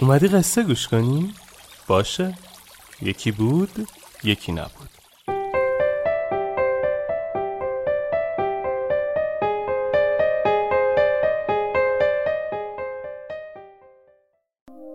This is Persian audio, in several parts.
اومدی قصه گوش کنی؟ باشه، یکی بود، یکی نبود.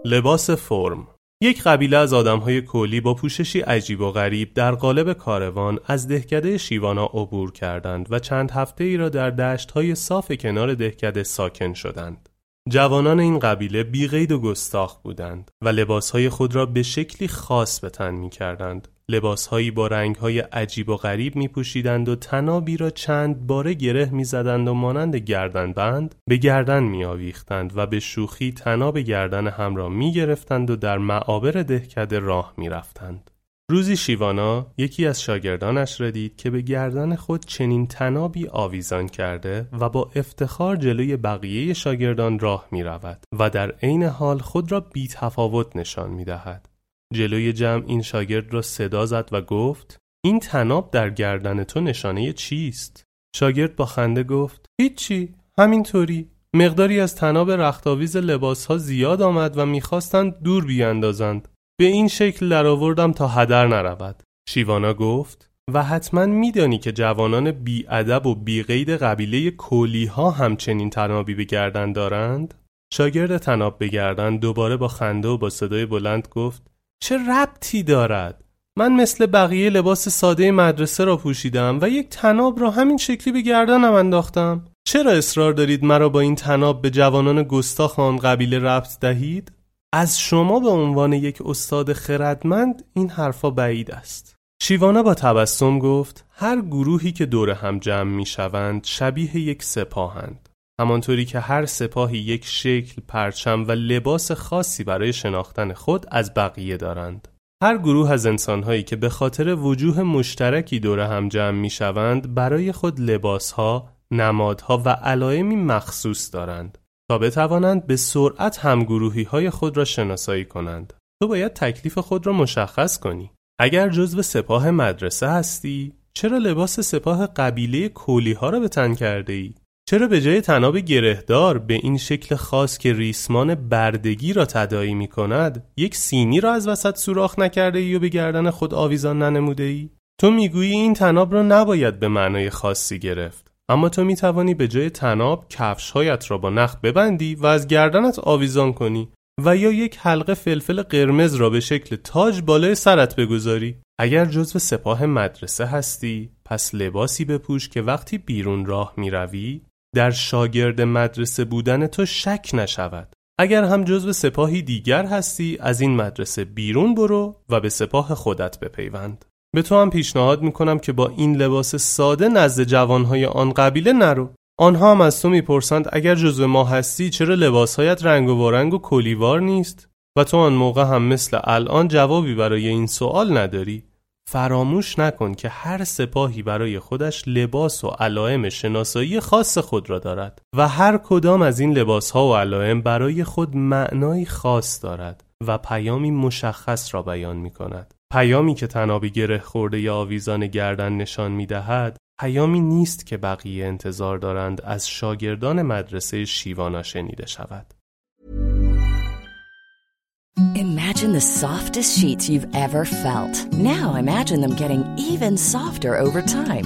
لباس فرم. یک قبیله از آدم‌های کولی با پوششی عجیب و غریب در قالب کاروان از دهکده شیوانا عبور کردند و چند هفته‌ای را در دشت‌های صاف کنار دهکده ساکن شدند. جوانان این قبیله بی‌قید و گستاخ بودند و لباسهای خود را به شکلی خاص به تن می‌کردند. لباسهایی با رنگ‌های عجیب و غریب می‌پوشیدند و تنابی را چند باره گره می‌زدند و مانند گردنبند به گردن می‌آویختند و به شوخی تناب گردن هم را می‌گرفتند و در معابر دهکده راه می‌رفتند. روزی شیوانا یکی از شاگردانش را دید که به گردن خود چنین تنابی آویزان کرده و با افتخار جلوی بقیه شاگردان راه می رود و در عین حال خود را بی تفاوت نشان می دهد. جلوی جمع این شاگرد را صدا زد و گفت: این تناب در گردن تو نشانه چیست؟ شاگرد با خنده گفت: هیچی، همینطوری. مقداری از تناب رختاویز لباس ها زیاد آمد و می خواستند دور بیاندازند. به این شکل درآوردم تا هدر نرود. شیوانا گفت: و حتما میدانی که جوانان بی‌ادب و بی‌قید قبیله کولی‌ها همچنین تنابی به گردن دارند؟ شاگرد تناب به گردن دوباره با خنده و با صدای بلند گفت: چه ربطی دارد؟ من مثل بقیه لباس ساده مدرسه را پوشیدم و یک تناب را همین شکلی به گردنم انداختم. چرا اصرار دارید مرا با این تناب به جوانان گستاخ آن قبیله ربط دهید؟ از شما به عنوان یک استاد خردمند این حرفا بعید است. شیوانا با تبسم گفت: هر گروهی که دور هم جمع می شوند شبیه یک سپاهند. همانطوری که هر سپاهی یک شکل، پرچم و لباس خاصی برای شناختن خود از بقیه دارند. هر گروه از انسانهایی که به خاطر وجوه مشترکی دور هم جمع می شوند برای خود لباسها، نمادها و علائمی مخصوص دارند تا بتوانند به سرعت همگروهی‌های خود را شناسایی کنند. تو باید تکلیف خود را مشخص کنی. اگر جزو سپاه مدرسه هستی، چرا لباس سپاه قبیله کولی‌ها را به تن کرده‌ای؟ چرا به جای تناب گرهدار به این شکل خاص که ریسمان بردگی را تداعی می‌کند، یک سینی را از وسط سوراخ نکرده‌ای و به گردن خود آویزان ننموده‌ای؟ تو می‌گویی این تناب را نباید به معنای خاصی گرفت. اما تو می توانی به جای تناب کفش‌هایت را با نخ ببندی و از گردنت آویزان کنی و یا یک حلقه فلفل قرمز را به شکل تاج بالای سرت بگذاری. اگر جزو سپاه مدرسه هستی، پس لباسی بپوش که وقتی بیرون راه می روی در شاگرد مدرسه بودن تو شک نشود. اگر هم جزو سپاهی دیگر هستی، از این مدرسه بیرون برو و به سپاه خودت بپیوند. به تو هم پیشنهاد میکنم که با این لباس ساده نزد جوانهای آن قبیله نرو. آنها هم از تو میپرسند اگر جزو ما هستی چرا لباسهایت رنگ و وارنگ و کلیوار نیست؟ و تو آن موقع هم مثل الان جوابی برای این سوال نداری. فراموش نکن که هر سپاهی برای خودش لباس و علائم شناسایی خاص خود را دارد و هر کدام از این لباس‌ها و علائم برای خود معنای خاص دارد و پیامی مشخص را بیان می‌کند. پیامی که تنابی گره خورده یا آویزان گردن نشان می‌دهد، پیامی نیست که بقیه انتظار دارند از شاگردان مدرسه شیوانا شنیده شود. Imagine the softest sheets you've ever felt. Now imagine them getting even softer over time.